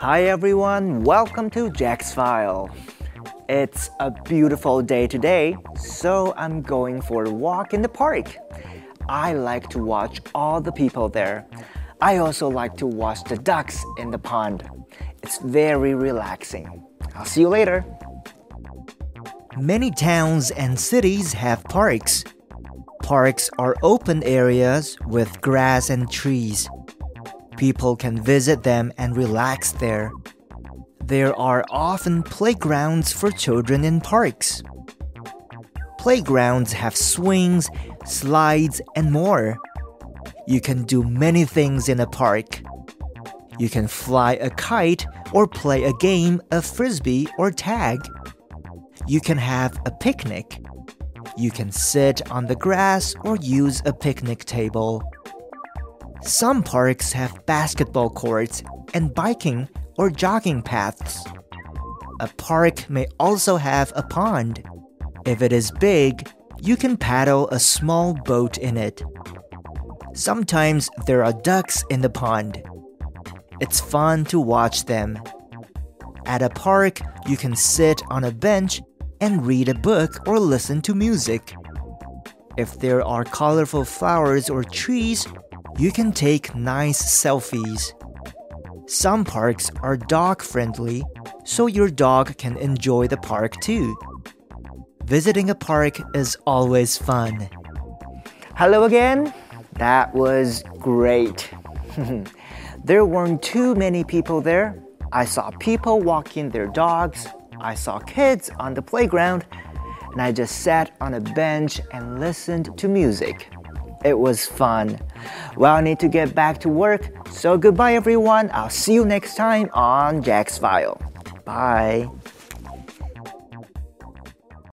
Hi everyone, welcome to Jack's File. It's a beautiful day today, so I'm going for a walk in the park. I like to watch all the people there. I also like to watch the ducks in the pond. It's very relaxing. I'll see you later. Many towns and cities have parks. Parks are open areas with grass and trees. People can visit them and relax there. There are often playgrounds for children in parks. Playgrounds have swings, slides, and more. You can do many things in a park. You can fly a kite or play a game of frisbee or tag. You can have a picnic. You can sit on the grass or use a picnic table. Some parks have basketball courts and biking or jogging paths. A park may also have a pond. If it is big, you can paddle a small boat in it. Sometimes there are ducks in the pond. It's fun to watch them. At a park, you can sit on a bench and read a book or listen to music. If there are colorful flowers or trees, you can take nice selfies. Some parks are dog-friendly, so your dog can enjoy the park too. Visiting a park is always fun. Hello again. That was great. There weren't too many people there. I saw people walking their dogs. I saw kids on the playground. And I just sat on a bench and listened to music. It was fun. Well, I need to get back to work, so goodbye everyone. I'll see you next time on Jack's File. Bye.